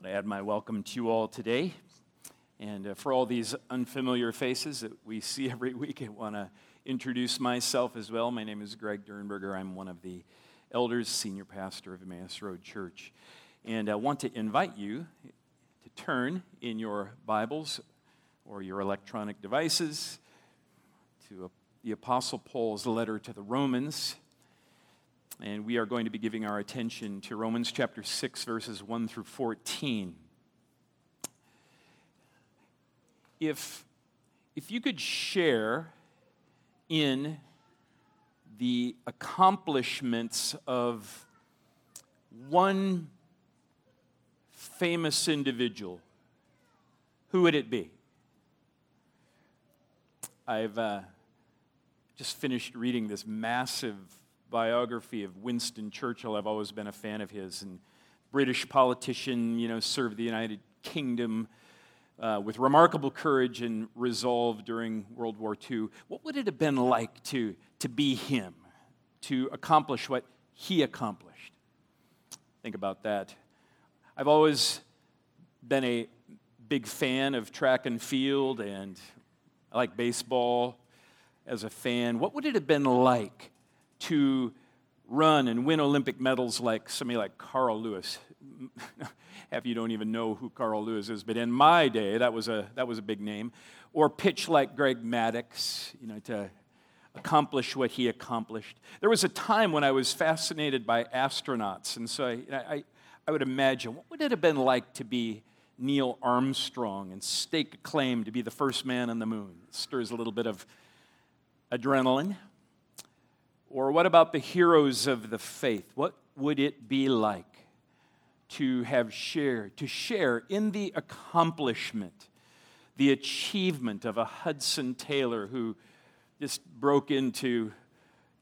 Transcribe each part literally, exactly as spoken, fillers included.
I want to add my welcome to you all today. And uh, for all these unfamiliar faces that we see every week, I want to introduce myself as well. My name is Greg Dernberger. I'm one of the elders, senior pastor of Emmaus Road Church. And I want to invite you to turn in your Bibles or your electronic devices to a, the Apostle Paul's letter to the Romans. And we are going to be giving our attention to Romans chapter six, verses one through fourteen. If, if you could share in the accomplishments of one famous individual, who would it be? I've uh, just finished reading this massive biography of Winston Churchill. I've always been a fan of his, and British politician, you know, served the United Kingdom uh, with remarkable courage and resolve during World War Two. What would it have been like to, to be him, to accomplish what he accomplished? Think about that. I've always been a big fan of track and field, and I like baseball as a fan. What would it have been like to run and win Olympic medals like somebody like Carl Lewis? Half of you don't even know who Carl Lewis is, but in my day, that was a that was a big name. Or pitch like Greg Maddux, you know, to accomplish what he accomplished. There was a time when I was fascinated by astronauts, and so I, I, I would imagine, what would it have been like to be Neil Armstrong and stake a claim to be the first man on the moon? It stirs a little bit of adrenaline. Or what about the heroes of the faith? What would it be like to have shared, to share in the accomplishment, the achievement of a Hudson Taylor who just broke into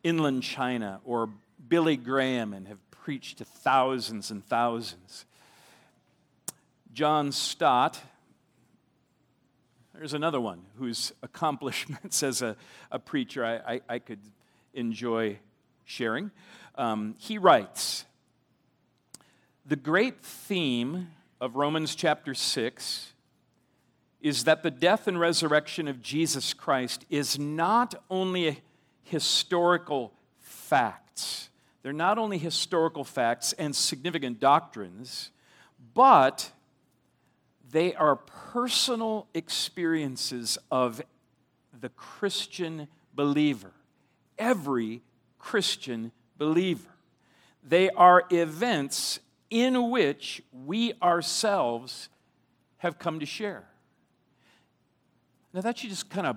inland China, or Billy Graham and have preached to thousands and thousands? John Stott, there's another one whose accomplishments as a, a preacher I, I, I could enjoy sharing. Um, he writes, "The great theme of Romans chapter six is that the death and resurrection of Jesus Christ is not only historical facts. They're not only historical facts and significant doctrines, but they are personal experiences of the Christian believer. Every Christian believer. They are events in which we ourselves have come to share." Now that should just kind of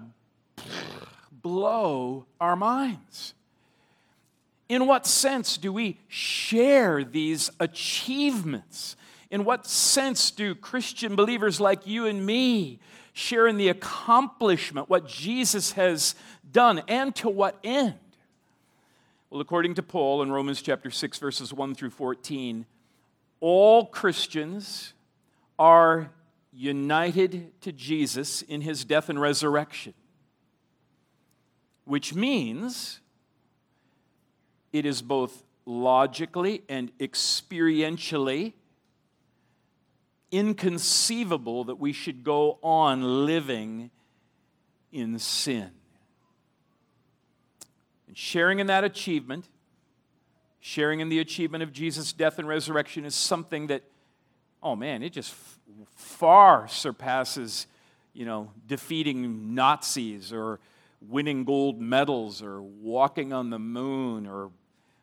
blow our minds. In what sense do we share these achievements? In what sense do Christian believers like you and me share in the accomplishment, what Jesus has done, and to what end? Well, according to Paul in Romans chapter six, verses one through fourteen, all Christians are united to Jesus in his death and resurrection, which means it is both logically and experientially inconceivable that we should go on living in sin. And sharing in that achievement, sharing in the achievement of Jesus' death and resurrection is something that, oh man, it just f- far surpasses, you know, defeating Nazis or winning gold medals or walking on the moon or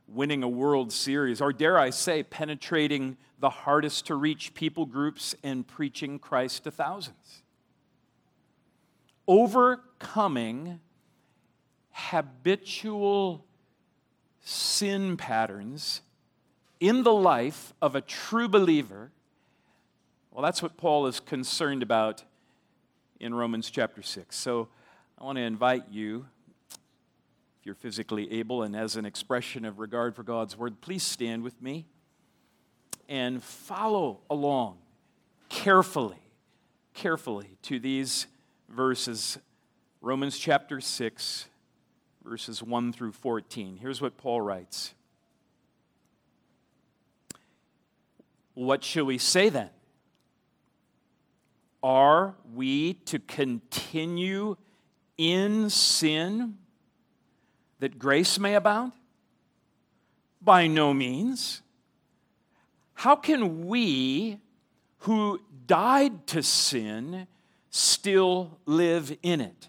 winning a World Series, or dare I say, penetrating the hardest to reach people groups and preaching Christ to thousands. Overcoming habitual sin patterns in the life of a true believer, well, that's what Paul is concerned about in Romans chapter six. So I want to invite you, if you're physically able and as an expression of regard for God's word, please stand with me and follow along carefully, carefully to these verses, Romans chapter six, verses one through fourteen. Here's what Paul writes. "What shall we say then? Are we to continue in sin that grace may abound? By no means. How can we who died to sin still live in it?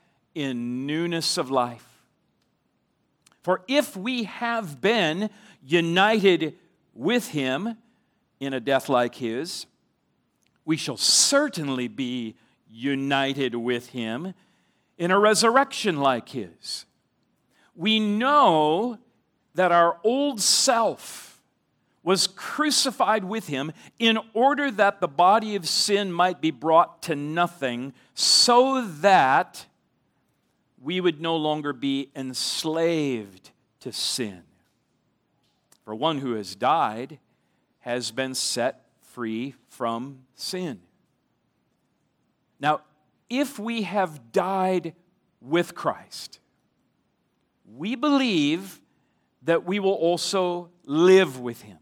in newness of life. For if we have been united with him in a death like his, we shall certainly be united with him in a resurrection like his. We know that our old self was crucified with him in order that the body of sin might be brought to nothing, so that we would no longer be enslaved to sin. For one who has died has been set free from sin. Now, if we have died with Christ, we believe that we will also live with him.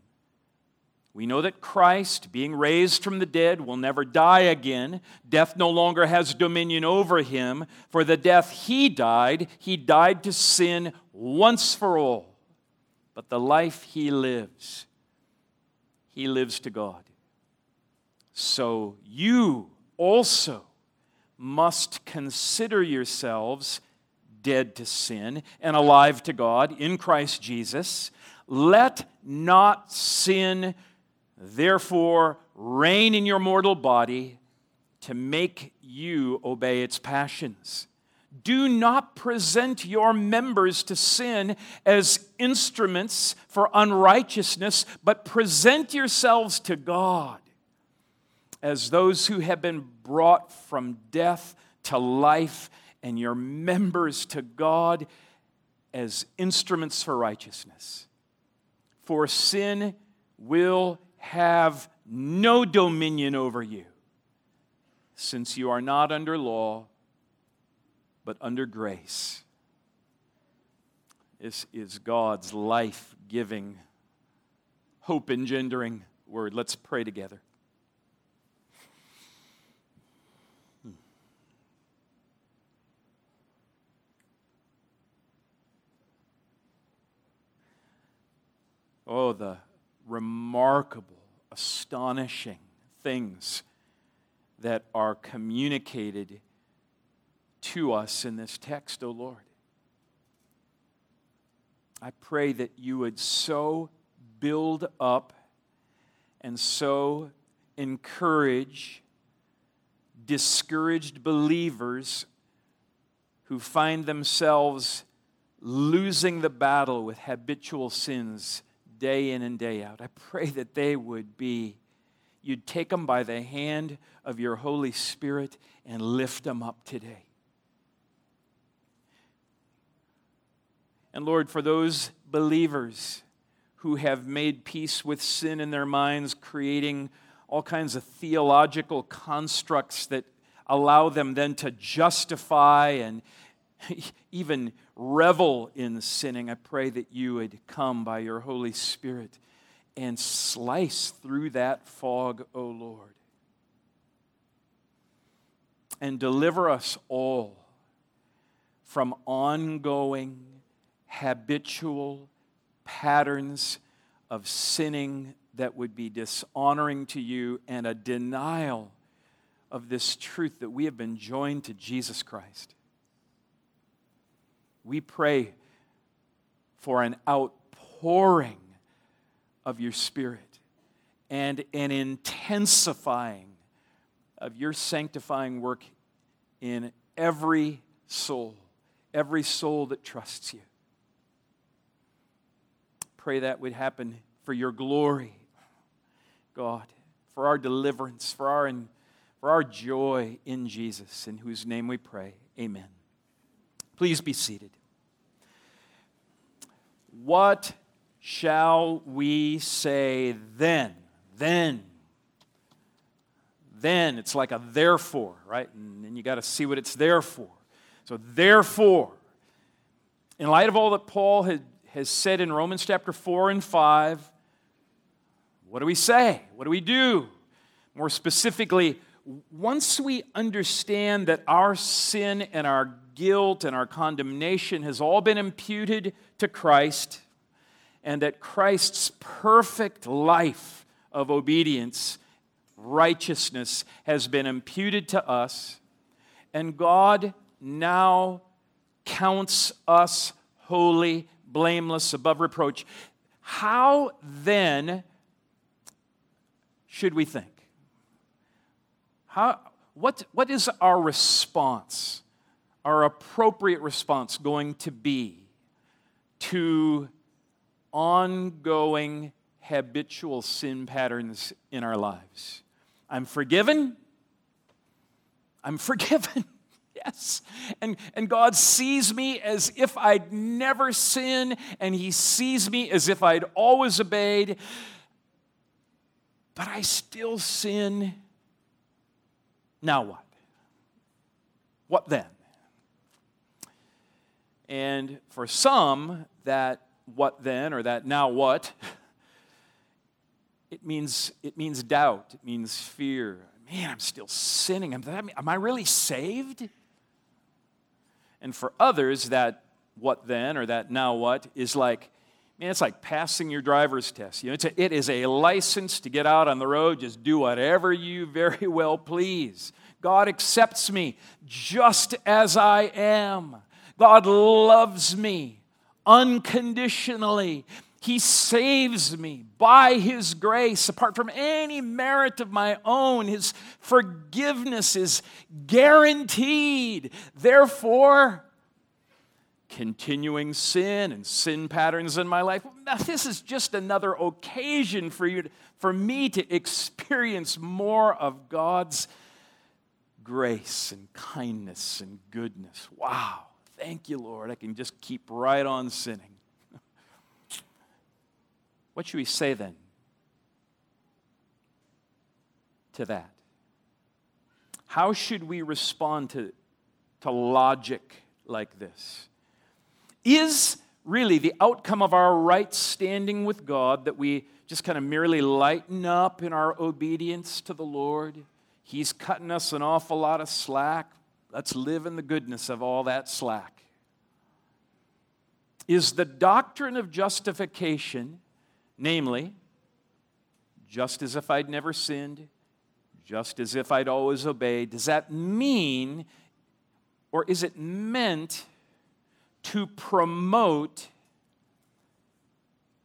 We know that Christ, being raised from the dead, will never die again. Death no longer has dominion over him. For the death he died, he died to sin once for all. But the life he lives, he lives to God. So you also must consider yourselves dead to sin and alive to God in Christ Jesus. Let not sin, therefore, reign in your mortal body to make you obey its passions. Do not present your members to sin as instruments for unrighteousness, but present yourselves to God as those who have been brought from death to life, and your members to God as instruments for righteousness. For sin will have no dominion over you, since you are not under law, but under grace. This is God's life-giving, hope-engendering word. Let's pray together. Oh, the remarkable, astonishing things that are communicated to us in this text, O Lord. I pray that you would so build up and so encourage discouraged believers who find themselves losing the battle with habitual sins day in and day out. I pray that they would be, you'd take them by the hand of your Holy Spirit and lift them up today. And Lord, for those believers who have made peace with sin in their minds, creating all kinds of theological constructs that allow them then to justify and even revel in sinning, I pray that you would come by your Holy Spirit and slice through that fog, O Lord, and deliver us all from ongoing, habitual patterns of sinning that would be dishonoring to you and a denial of this truth that we have been joined to Jesus Christ. We pray for an outpouring of your Spirit and an intensifying of your sanctifying work in every soul, every soul that trusts you. Pray that would happen for your glory, God, for our deliverance, for our for our joy in Jesus, in whose name we pray. Amen. Please be seated. What shall we say then? Then. Then. It's like a therefore, right? And then you got to see what it's there for. So therefore, in light of all that Paul had, has said in Romans chapter four and five, what do we say? What do we do? More specifically, once we understand that our sin and our guilt and our condemnation has all been imputed to Christ, and that Christ's perfect life of obedience, righteousness, has been imputed to us, and God now counts us holy, blameless, above reproach, how then should we think? How, what, what is our response, our appropriate response going to be to ongoing habitual sin patterns in our lives? I'm forgiven. I'm forgiven. Yes. And, and God sees me as if I'd never sinned, and He sees me as if I'd always obeyed. But I still sin. Now what? What then? And for some, that what then or that now what, it means it means doubt. It means fear. Man, I'm still sinning. Am, that, am I really saved? And for others, that what then or that now what is like, man, it's like passing your driver's test. You know, it's a, it is a license to get out on the road. Just do whatever you very well please. God accepts me just as I am. God loves me unconditionally. He saves me by His grace, apart from any merit of my own. His forgiveness is guaranteed. Therefore, continuing sin and sin patterns in my life, this is just another occasion for you, to, for me to experience more of God's grace and kindness and goodness. Wow. Thank you, Lord. I can just keep right on sinning. What should we say then to that? How should we respond to, to logic like this? Is really the outcome of our right standing with God that we just kind of merely lighten up in our obedience to the Lord? He's cutting us an awful lot of slack. Let's live in the goodness of all that slack. Is the doctrine of justification, namely, just as if I'd never sinned, just as if I'd always obeyed, does that mean, or is it meant to promote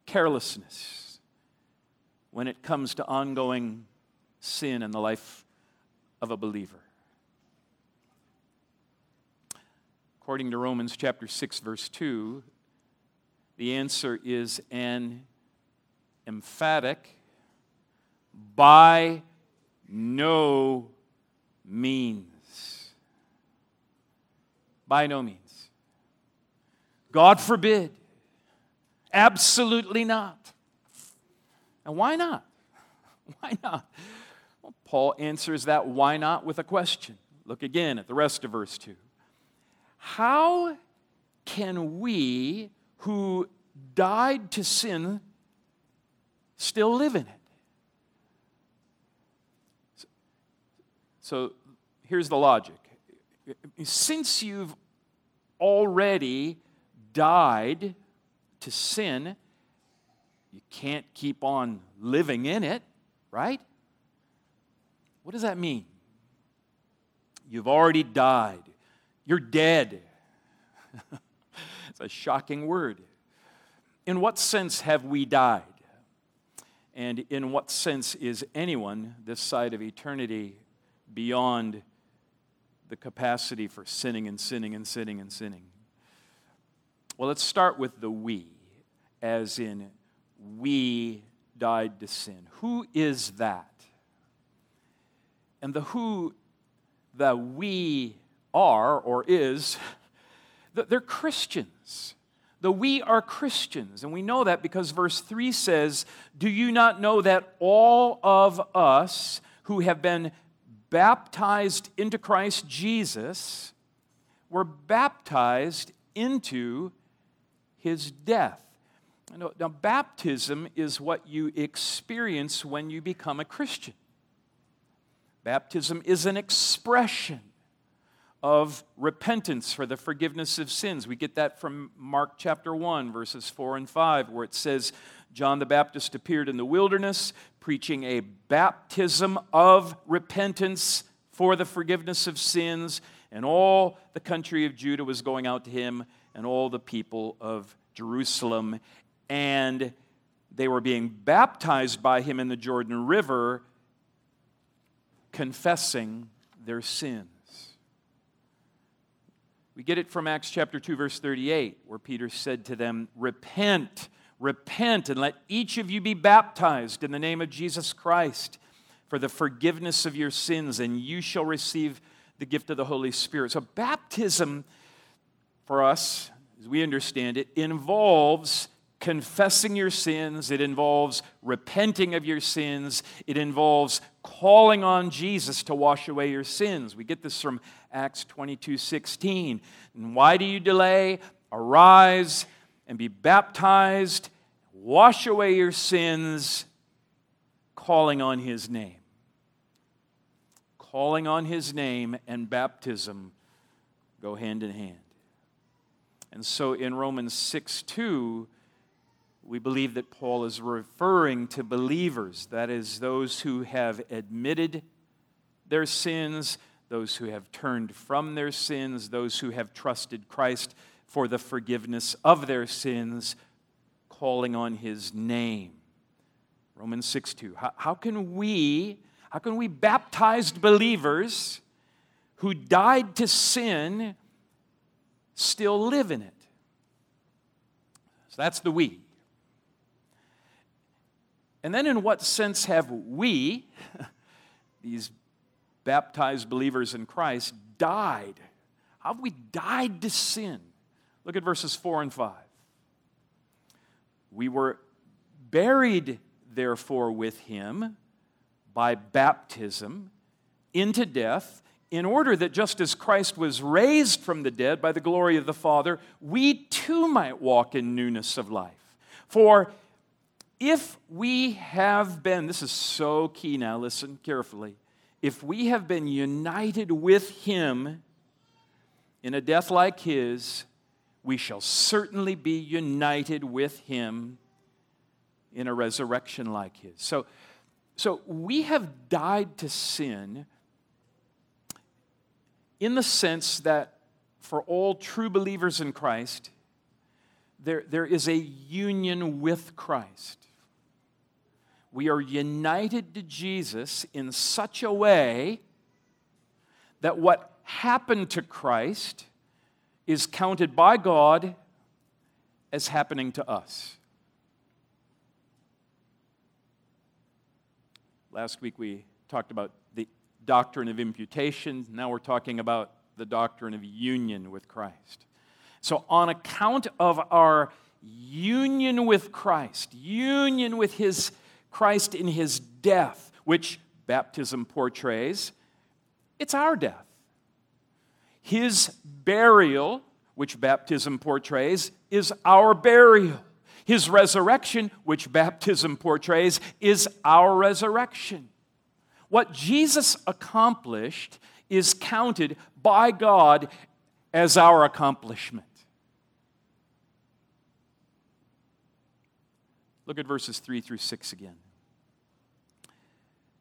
carelessness when it comes to ongoing sin in the life of a believer? According to Romans chapter six, verse two, the answer is an emphatic, by no means. By no means. God forbid. Absolutely not. And why not? Why not? Well, Paul answers that why not with a question. Look again at the rest of verse two. How can we who died to sin still live in it? So, so here's the logic. Since you've already died to sin, you can't keep on living in it, right? What does that mean? You've already died. You're dead. It's a shocking word. In what sense have we died? And in what sense is anyone this side of eternity beyond the capacity for sinning and sinning and sinning and sinning? Well, let's start with the we, as in we died to sin. Who is that? And the who the we are or is, they're Christians. The we are Christians. And we know that because verse three says, "Do you not know that all of us who have been baptized into Christ Jesus were baptized into his death?" Now, baptism is what you experience when you become a Christian. Baptism is an expression of repentance for the forgiveness of sins. We get that from Mark chapter one, verses four and five, where it says, "John the Baptist appeared in the wilderness, preaching a baptism of repentance for the forgiveness of sins, and all the country of Judah was going out to him, and all the people of Jerusalem. And they were being baptized by him in the Jordan River, confessing their sins." We get it from Acts chapter two, verse thirty-eight, where Peter said to them, "Repent, repent, and let each of you be baptized in the name of Jesus Christ for the forgiveness of your sins, and you shall receive the gift of the Holy Spirit." So baptism, for us, as we understand it, involves confessing your sins. It involves repenting of your sins. It involves calling on Jesus to wash away your sins. We get this from Acts twenty-two sixteen. "And why do you delay? Arise and be baptized. Wash away your sins," calling on his name. Calling on his name and baptism go hand in hand. And so in Romans six two, we believe that Paul is referring to believers, that is, those who have admitted their sins, those who have turned from their sins, those who have trusted Christ for the forgiveness of their sins, calling on his name. Romans six two. How, how can we, how can we baptized believers who died to sin still live in it? So that's the we. And then in what sense have we, these baptized believers in Christ, died? How have we died to sin? Look at verses four and five. "We were buried, therefore, with him by baptism into death, in order that just as Christ was raised from the dead by the glory of the Father, we too might walk in newness of life. For if we have been," this is so key now, listen carefully, "if we have been united with him in a death like his, we shall certainly be united with him in a resurrection like his." So, so we have died to sin in the sense that for all true believers in Christ, there, there is a union with Christ. We are united to Jesus in such a way that what happened to Christ is counted by God as happening to us. Last week we talked about the doctrine of imputation. Now we're talking about the doctrine of union with Christ. So on account of our union with Christ, union with his Christ in his death, which baptism portrays, it's our death. His burial, which baptism portrays, is our burial. His resurrection, which baptism portrays, is our resurrection. What Jesus accomplished is counted by God as our accomplishment. Look at verses three through six again.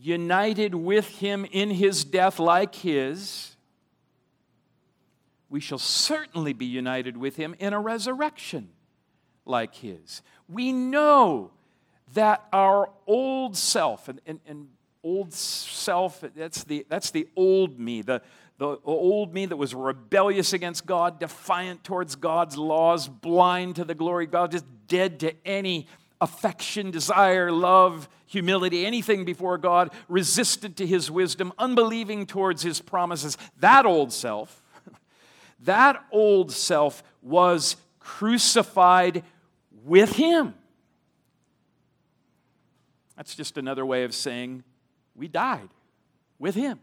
united with him in his death like his, we shall certainly be united with him in a resurrection like his. We know that our old self, and, and, and old self, that's the, that's the old me, the, the old me that was rebellious against God, defiant towards God's laws, blind to the glory of God, just dead to any affection, desire, love, humility, anything before God, resistant to his wisdom, unbelieving towards his promises. That old self, that old self was crucified with him. That's just another way of saying we died with him,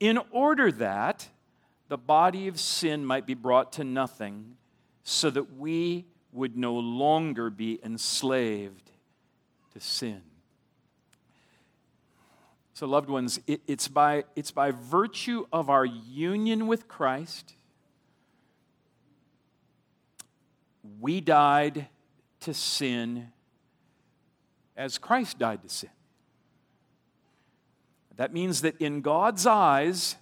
in order that the body of sin might be brought to nothing, so that we would no longer be enslaved to sin. So, loved ones, it, it's by, it's by virtue of our union with Christ, we died to sin as Christ died to sin. That means that in God's eyes,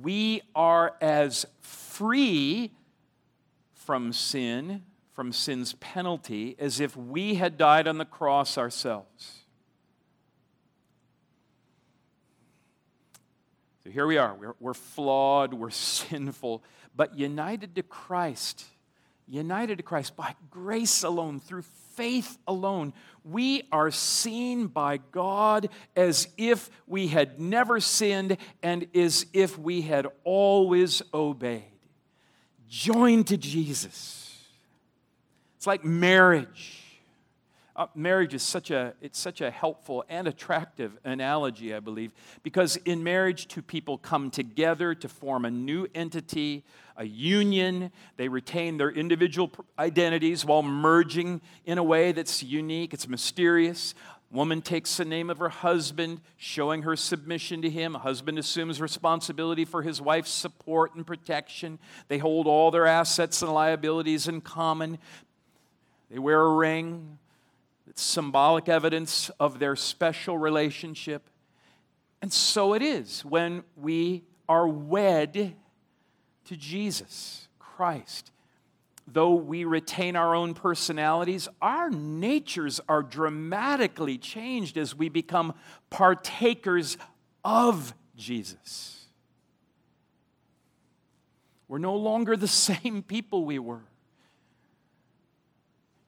we are as free from sin, from sin's penalty, as if we had died on the cross ourselves. So here we are. We're, we're flawed, we're sinful, but united to Christ. United to Christ by grace alone, through faith alone, we are seen by God as if we had never sinned and as if we had always obeyed. Joined to Jesus. It's like marriage. Uh, marriage is such a, it's such a helpful and attractive analogy, I believe, because in marriage, two people come together to form a new entity, a union. They retain their individual identities while merging in a way that's unique, it's mysterious. Woman takes the name of her husband, showing her submission to him. Husband assumes responsibility for his wife's support and protection. They hold all their assets and liabilities in common. They wear a ring. It's symbolic evidence of their special relationship. And so it is when we are wed to Jesus Christ. Though we retain our own personalities, our natures are dramatically changed as we become partakers of Jesus. We're no longer the same people we were.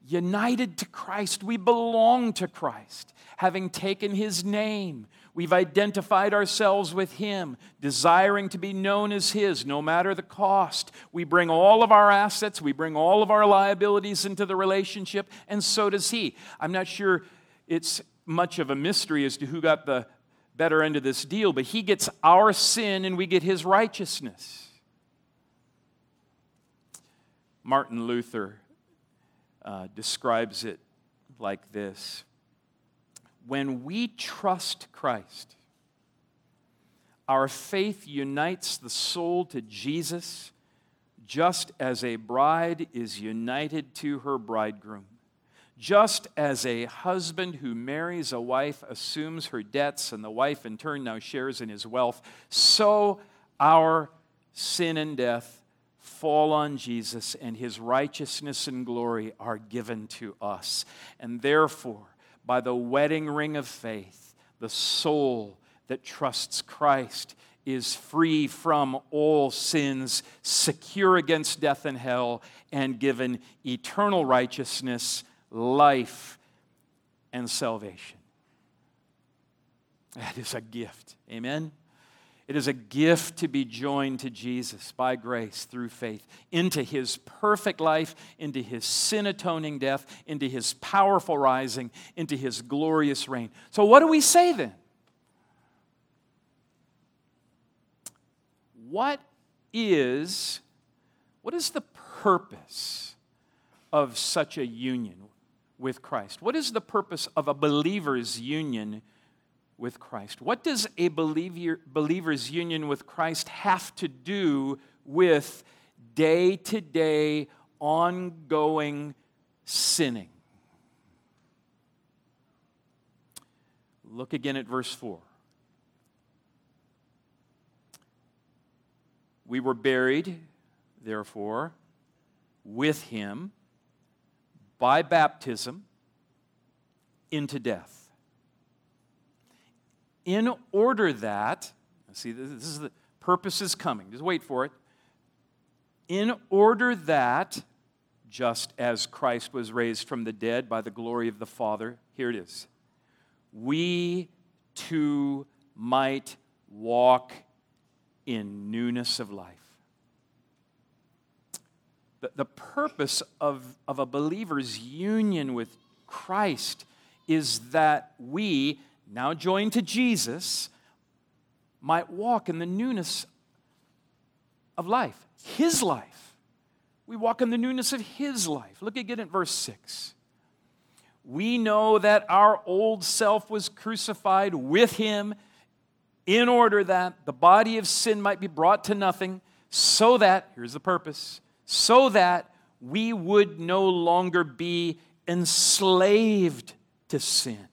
United to Christ, we belong to Christ. Having taken his name, we've identified ourselves with him, desiring to be known as his, no matter the cost. We bring all of our assets, we bring all of our liabilities into the relationship, and so does he. I'm not sure it's much of a mystery as to who got the better end of this deal, but he gets our sin and we get his righteousness. Martin Luther Uh, describes it like this. When we trust Christ, our faith unites the soul to Jesus just as a bride is united to her bridegroom, just as a husband who marries a wife assumes her debts and the wife in turn now shares in his wealth, so our sin and death fall on Jesus, and his righteousness and glory are given to us. And therefore, by the wedding ring of faith, the soul that trusts Christ is free from all sins, secure against death and hell, and given eternal righteousness, life, and salvation. That is a gift. Amen? It is a gift to be joined to Jesus by grace through faith, into his perfect life, into his sin-atoning death, into his powerful rising, into his glorious reign. So what do we say then? What is, what is the purpose of such a union with Christ? What is the purpose of a believer's union with Christ? What does a believer, believer's union with Christ have to do with day-to-day, ongoing sinning? Look again at verse four. We were buried, therefore, with him by baptism into death. In order that, see, this is the purpose is coming. Just wait for it. In order that, just as Christ was raised from the dead by the glory of the Father, here it is, we too might walk in newness of life. The, the purpose of, of a believer's union with Christ is that we, now joined to Jesus, might walk in the newness of life, his life. We walk in the newness of his life. Look again at verse six. We know that our old self was crucified with him in order that the body of sin might be brought to nothing, so that, here's the purpose, so that we would no longer be enslaved to sin.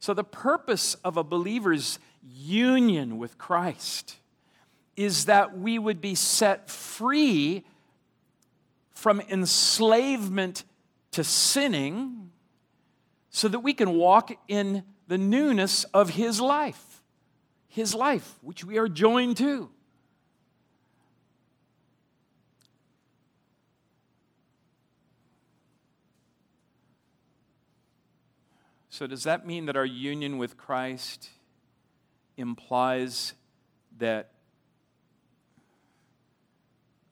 So the purpose of a believer's union with Christ is that we would be set free from enslavement to sinning so that we can walk in the newness of his life, his life, which we are joined to. So does that mean that our union with Christ implies that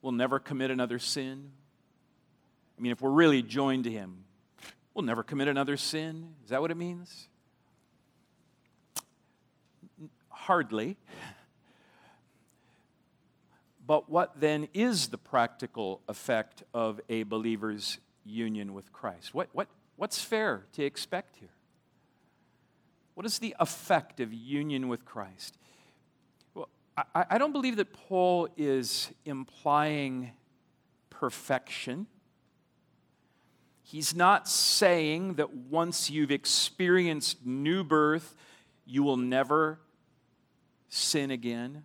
we'll never commit another sin? I mean, if we're really joined to him, we'll never commit another sin? Is that what it means? Hardly. But what then is the practical effect of a believer's union with Christ? What, what, what's fair to expect here? What is the effect of union with Christ? I don't believe that Paul is implying perfection. He's not saying that once you've experienced new birth, you will never sin again.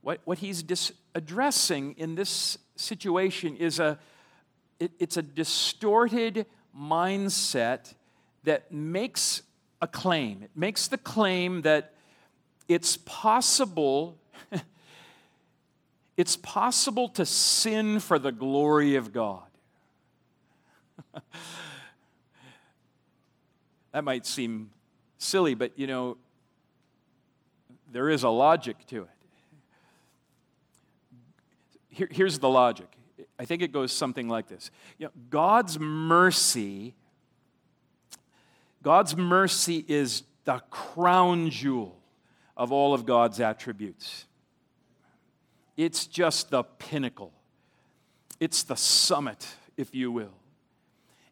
What, what he's dis- addressing in this situation is a, it, it's a distorted mindset that makes a claim. It makes the claim that It's possible, it's possible to sin for the glory of God. That might seem silly, but you know, there is a logic to it. Here, here's the logic. I think it goes something like this. You know, God's mercy, God's mercy is the crown jewel of all of God's attributes. It's just the pinnacle. It's the summit, if you will.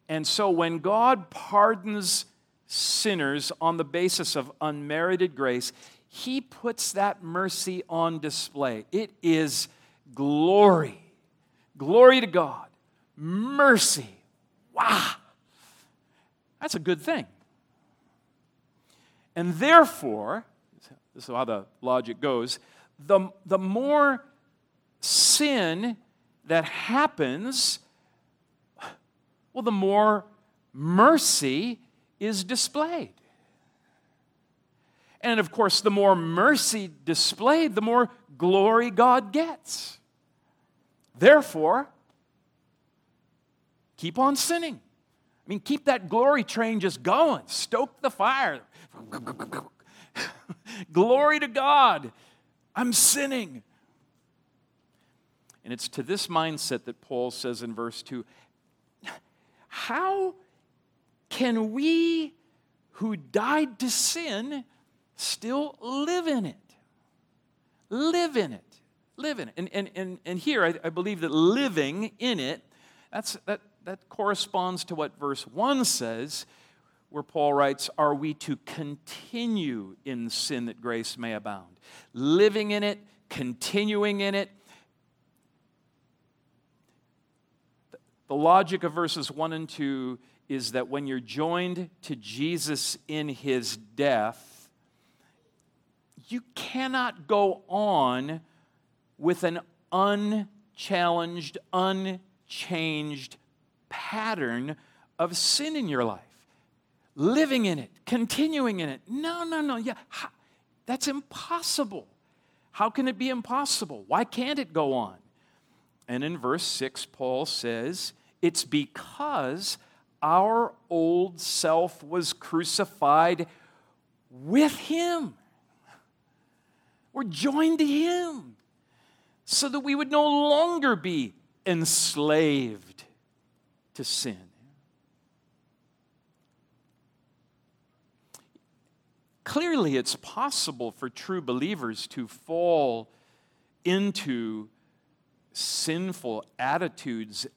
And so when God pardons sinners on the basis of unmerited grace, he puts that mercy on display. It is glory. Glory to God. Mercy. Wow. That's a good thing. And therefore, this is how the logic goes. The, the more sin that happens, well, the more mercy is displayed. And of course, the more mercy displayed, the more glory God gets. Therefore, keep on sinning. I mean, keep that glory train just going. Stoke the fire. Glory to God. I'm sinning. And it's to this mindset that Paul says in verse two, how can we who died to sin still live in it? Live in it. Live in it. And, and, and, and here I, I believe that living in it, that's, that, that corresponds to what verse one says, where Paul writes, are we to continue in sin that grace may abound? Living in it, continuing in it. The logic of verses one and two is that when you're joined to Jesus in his death, you cannot go on with an unchallenged, unchanged pattern of sin in your life. Living in it, continuing in it. No, no, no. Yeah, how, that's impossible. How can it be impossible? Why can't it go on? And in verse six, Paul says, it's because our old self was crucified with him. We're joined to him so that we would no longer be enslaved to sin. Clearly, it's possible for true believers to fall into sinful attitudes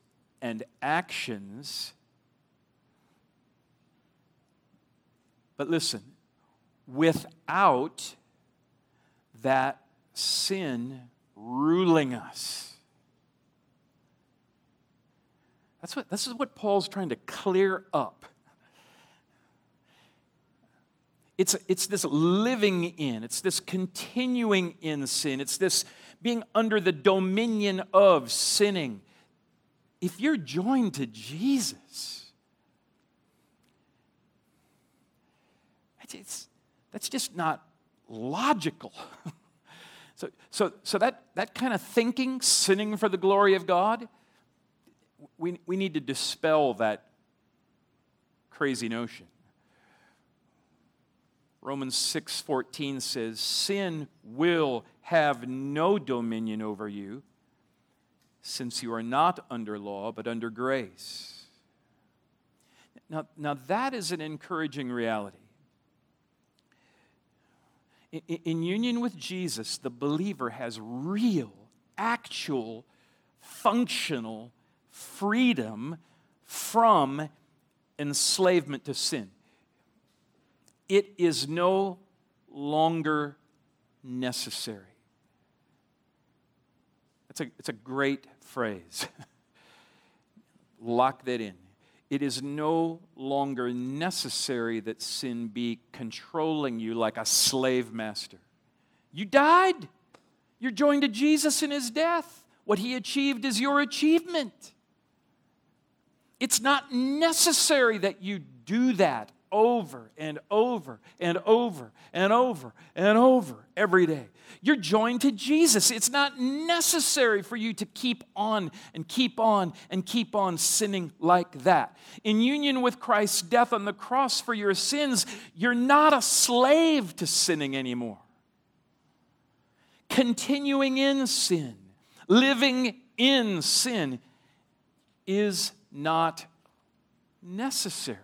and actions. But listen, without that sin ruling us. That's what, this is what Paul's trying to clear up. It's, it's this living in, it's this continuing in sin, it's this being under the dominion of sinning. If you're joined to Jesus, it's, it's, that's just not logical. So, so, so that, that kind of thinking, sinning for the glory of God, we, we need to dispel that crazy notion. Romans six fourteen says, sin will have no dominion over you, since you are not under law, but under grace. Now, now that is an encouraging reality. In, in union with Jesus, the believer has real, actual, functional freedom from enslavement to sin. It is no longer necessary. It's a, it's a great phrase. Lock that in. It is no longer necessary that sin be controlling you like a slave master. You died. You're joined to Jesus in his death. What he achieved is your achievement. It's not necessary that you do that over and over and over and over and over every day. You're joined to Jesus. It's not necessary for you to keep on and keep on and keep on sinning like that. In union with Christ's death on the cross for your sins, you're not a slave to sinning anymore. Continuing in sin, living in sin is not necessary.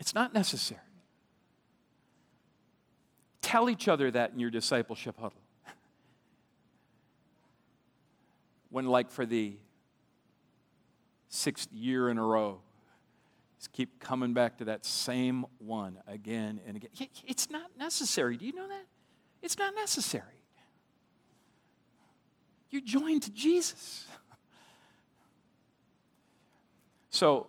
It's not necessary. Tell each other that in your discipleship huddle. When, like, for the sixth year in a row, just keep coming back to that same one again and again. It's not necessary. Do you know that? It's not necessary. You're joined to Jesus. So,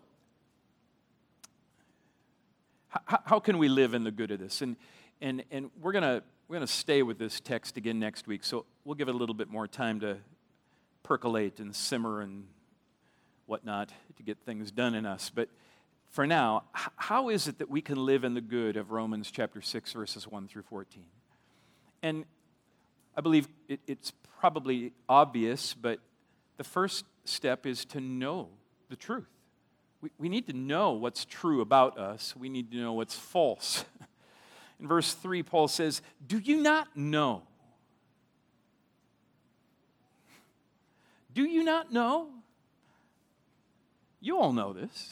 how can we live in the good of this? And and and we're gonna we're gonna stay with this text again next week. So we'll give it a little bit more time to percolate and simmer and whatnot to get things done in us. But for now, how is it that we can live in the good of Romans chapter six, verses one through fourteen? And I believe it, it's probably obvious, but the first step is to know the truth. We, we need to know what's true about us. We need to know what's false. In verse three, Paul says, do you not know? Do you not know? You all know this.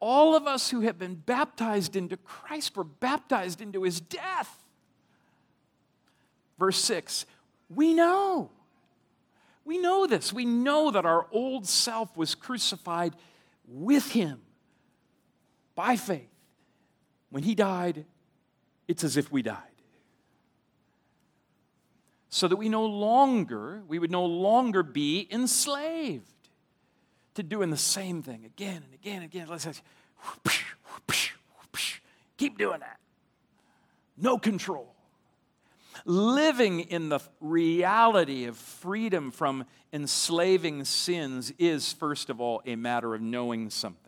All of us who have been baptized into Christ were baptized into his death. Verse six, we know. We know this. We know that our old self was crucified with him by faith. When he died, it's as if we died. So that we no longer, we would no longer be enslaved to doing the same thing again and again and again. Let's keep doing that. No control. Living in the reality of freedom from enslaving sins is, first of all, a matter of knowing something.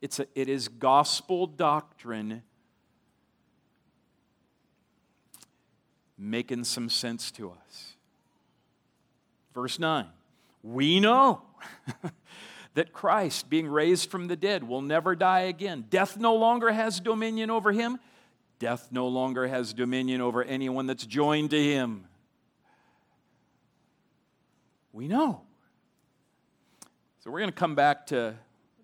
It's a, it is gospel doctrine making some sense to us. Verse nine, we know that Christ, being raised from the dead, will never die again. Death no longer has dominion over him. Death no longer has dominion over anyone that's joined to him. We know. So we're going to come back to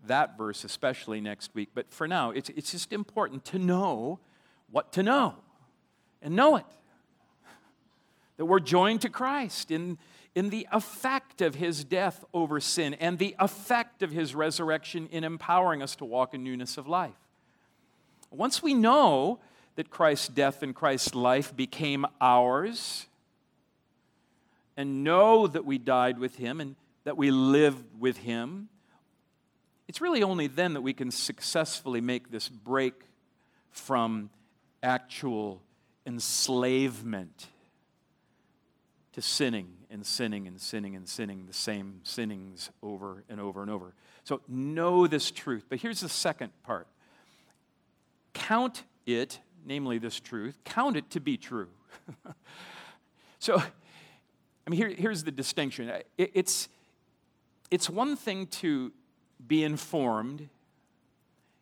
that verse, especially next week. But for now, it's, it's just important to know what to know and know it. That we're joined to Christ in, in the effect of his death over sin and the effect of his resurrection in empowering us to walk in newness of life. Once we know that Christ's death and Christ's life became ours, and know that we died with him and that we lived with him, it's really only then that we can successfully make this break from actual enslavement to sinning and sinning and sinning and sinning, the same sinnings over and over and over. So know this truth. But here's the second part. Count it, namely this truth, count it to be true. So, I mean, here, here's the distinction. It, it's, it's one thing to be informed.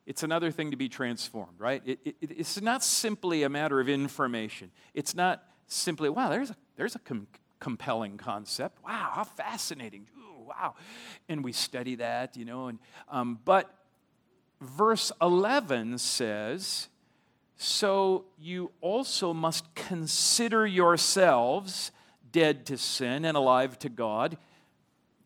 It's another thing to be transformed, right? It, it, it's not simply a matter of information. It's not simply, wow, there's a, there's a com- compelling concept. Wow, how fascinating. Ooh, wow. And we study that, you know. And um, but verse eleven says, so you also must consider yourselves dead to sin and alive to God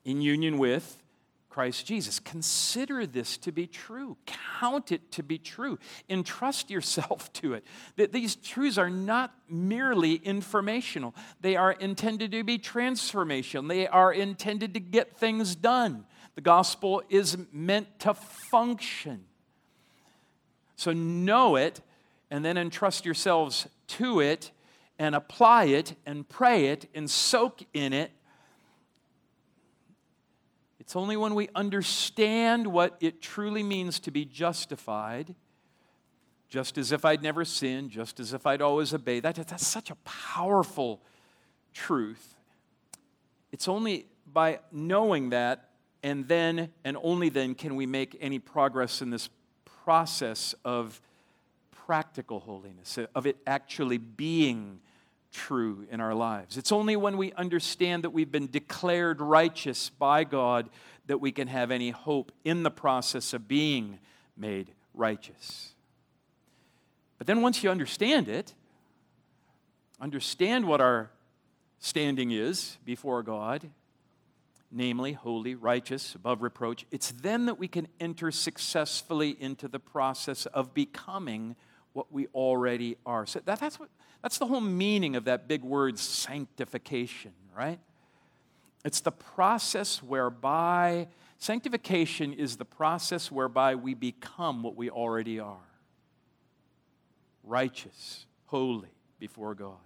in union with Christ Jesus. Consider this to be true. Count it to be true. Entrust yourself to it. That these truths are not merely informational. They are intended to be transformational. They are intended to get things done. The gospel is meant to function. So know it, and then entrust yourselves to it, and apply it, and pray it, and soak in it. It's only when we understand what it truly means to be justified, just as if I'd never sinned, just as if I'd always obeyed. That, that's such a powerful truth. It's only by knowing that, and then, and only then, can we make any progress in this process of practical holiness, of it actually being true in our lives. It's only when we understand that we've been declared righteous by God that we can have any hope in the process of being made righteous. But then once you understand it, understand what our standing is before God, namely, holy, righteous, above reproach, it's then that we can enter successfully into the process of becoming what we already are. So that, that's what, that's the whole meaning of that big word, sanctification, right? It's the process whereby, sanctification is the process whereby we become what we already are. Righteous, holy before God.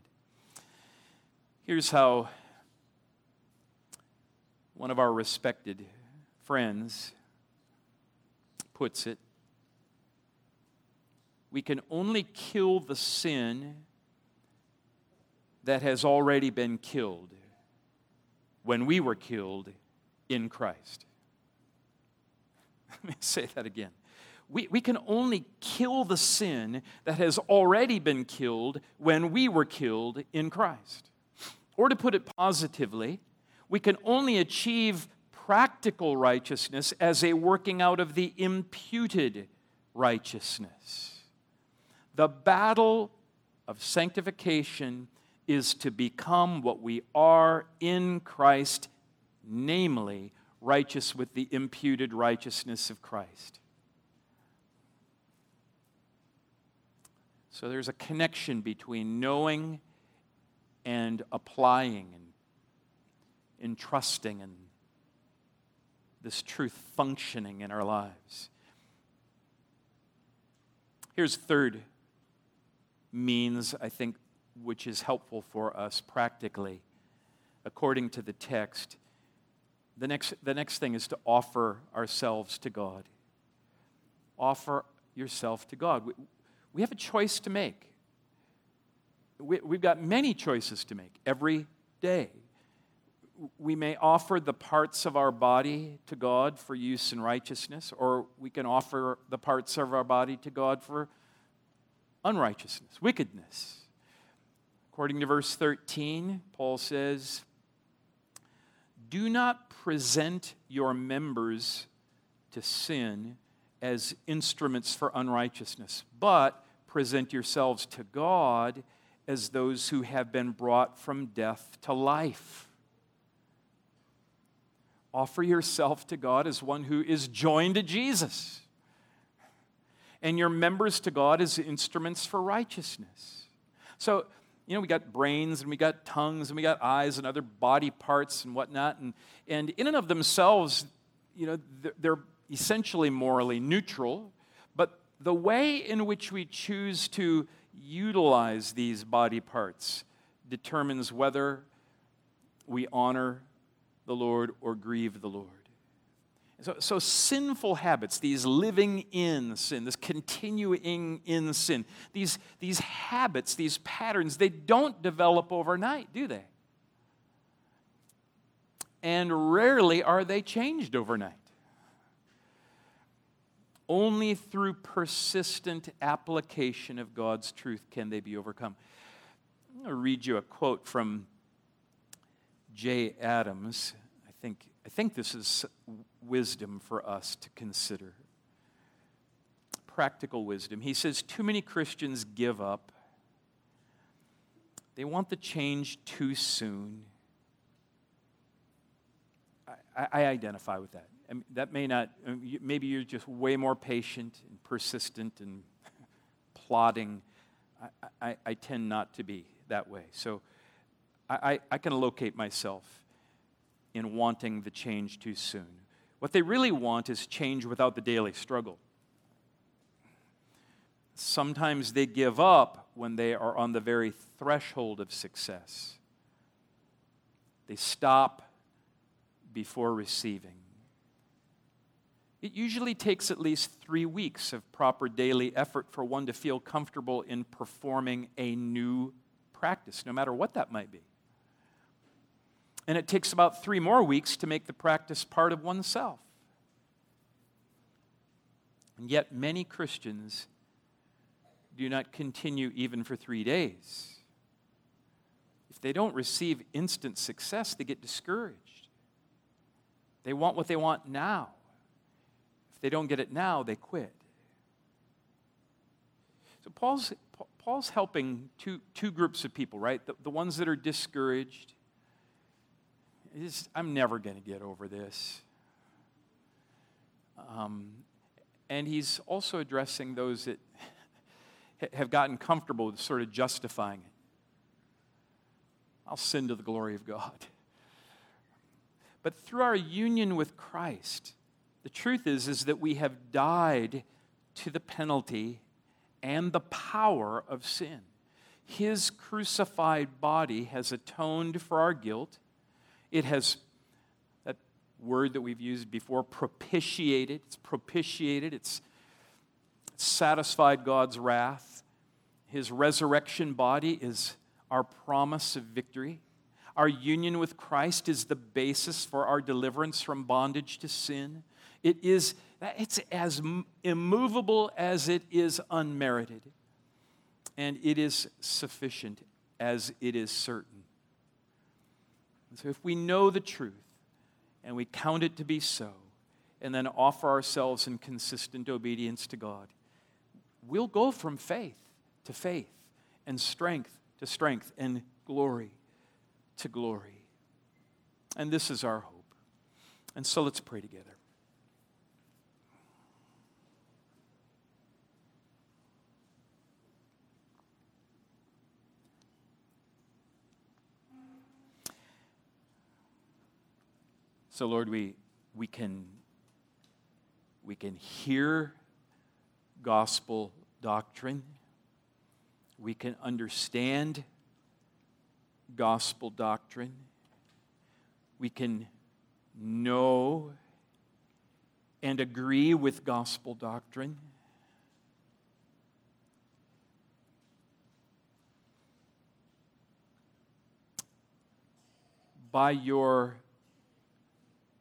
Here's how one of our respected friends puts it. We can only kill the sin that has already been killed when we were killed in Christ. Let me say that again. We, we can only kill the sin that has already been killed when we were killed in Christ. Or to put it positively, we can only achieve practical righteousness as a working out of the imputed righteousness. The battle of sanctification is to become what we are in Christ, namely, righteous with the imputed righteousness of Christ. So there's a connection between knowing and applying and entrusting and this truth functioning in our lives. Here's third means, I think, which is helpful for us practically. According to the text, the next, the next thing is to offer ourselves to God. Offer yourself to God. We, we have a choice to make. We, we've got many choices to make every day. We may offer the parts of our body to God for use in righteousness, or we can offer the parts of our body to God for unrighteousness, wickedness. According to verse thirteen, Paul says, "Do not present your members to sin as instruments for unrighteousness, but present yourselves to God as those who have been brought from death to life." Offer yourself to God as one who is joined to Jesus, and your members to God as instruments for righteousness. So, you know, we got brains, and we got tongues, and we got eyes, and other body parts, and whatnot, and, and in and of themselves, you know, they're essentially morally neutral, but the way in which we choose to utilize these body parts determines whether we honor the Lord or grieve the Lord. So, so sinful habits, these living in sin, this continuing in sin, these, these habits, these patterns, they don't develop overnight, do they? And rarely are they changed overnight. Only through persistent application of God's truth can they be overcome. I'm going to read you a quote from Jay Adams. I think, I think this is wisdom for us to consider. Practical wisdom. He says, "Too many Christians give up. They want the change too soon." I, I, I identify with that. I mean, that may not, maybe you're just way more patient and persistent and plodding. I, I, I tend not to be that way. So I, I can locate myself in wanting the change too soon. What they really want is change without the daily struggle. Sometimes they give up when they are on the very threshold of success. They stop before receiving. It usually takes at least three weeks of proper daily effort for one to feel comfortable in performing a new practice, no matter what that might be. And it takes about three more weeks to make the practice part of oneself. And yet many Christians do not continue even for three days. If they don't receive instant success, they get discouraged. They want what they want now. If they don't get it now, they quit. So Paul's, Paul's helping two, two groups of people, right? The, the ones that are discouraged. It's, I'm never going to get over this. Um, and he's also addressing those that have gotten comfortable with sort of justifying it. I'll sin to the glory of God. But through our union with Christ, the truth is, is that we have died to the penalty and the power of sin. His crucified body has atoned for our guilt. It has, that word that we've used before, propitiated. It's propitiated. It's satisfied God's wrath. His resurrection body is our promise of victory. Our union with Christ is the basis for our deliverance from bondage to sin. It is, it's as immovable as it is unmerited. And it is sufficient as it is certain. So if we know the truth and we count it to be so and then offer ourselves in consistent obedience to God, we'll go from faith to faith and strength to strength and glory to glory. And this is our hope. And so let's pray together. So, Lord, we we can we can hear gospel doctrine. We can understand gospel doctrine. We can know and agree with gospel doctrine. By your,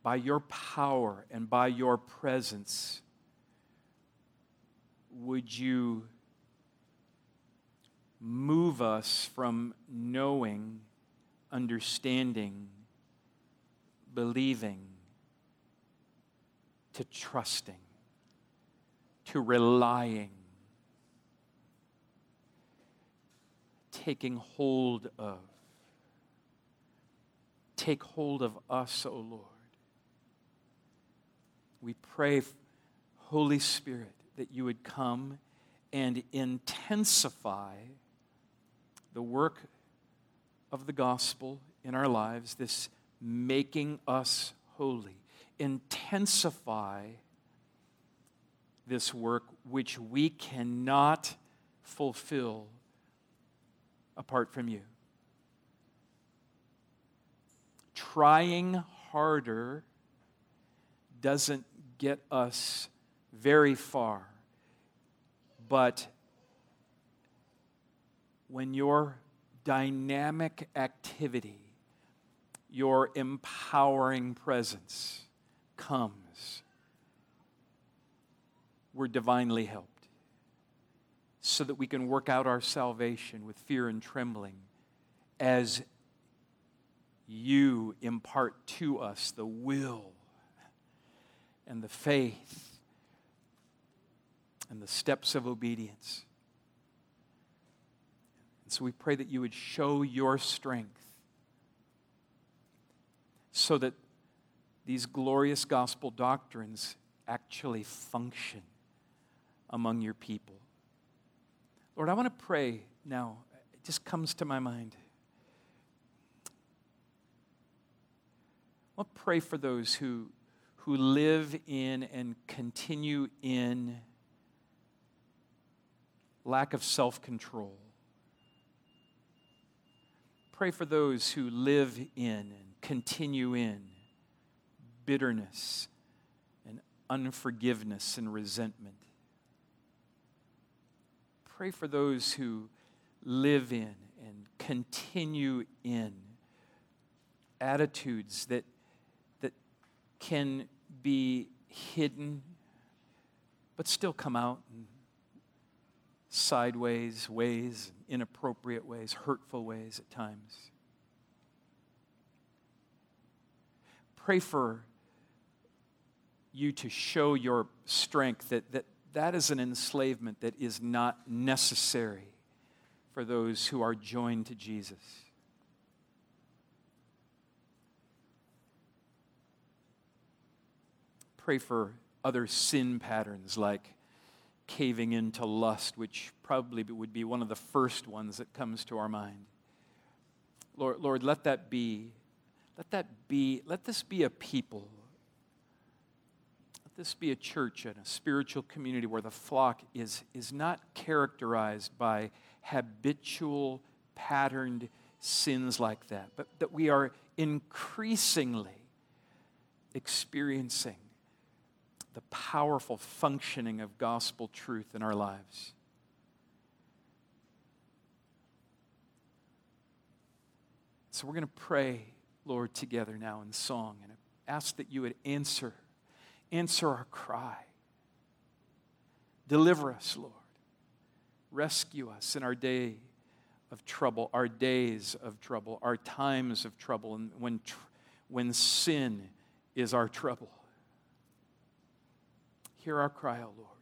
by your power and by your presence, would you move us from knowing, understanding, believing, to trusting, to relying, taking hold of. Take hold of us, O Lord. We pray, Holy Spirit, that you would come and intensify the work of the gospel in our lives, this making us holy. Intensify this work which we cannot fulfill apart from you. Trying harder doesn't get us very far. But when your dynamic activity, your empowering presence comes, we're divinely helped so that we can work out our salvation with fear and trembling as you impart to us the will and the faith and the steps of obedience. And so we pray that you would show your strength so that these glorious gospel doctrines actually function among your people. Lord, I want to pray now. It just comes to my mind. I'll pray for those who, who live in and continue in lack of self-control. Pray for those who live in and continue in bitterness and unforgiveness and resentment. Pray for those who live in and continue in attitudes that can be hidden, but still come out in sideways ways, inappropriate ways, hurtful ways at times. Pray for you to show your strength, that that, that is an enslavement that is not necessary for those who are joined to Jesus. Pray for other sin patterns like caving into lust, which probably would be one of the first ones that comes to our mind. Lord, Lord, let that be, let that be, let this be a people. Let this be a church and a spiritual community where the flock is, is not characterized by habitual patterned sins like that, but that we are increasingly experiencing the powerful functioning of gospel truth in our lives. So we're going to pray, Lord, together now in song, and ask that you would answer, answer our cry. Deliver us, Lord. Rescue us in our day of trouble, our days of trouble, our times of trouble, and when, tr- when sin is our trouble. Hear our cry, O Lord.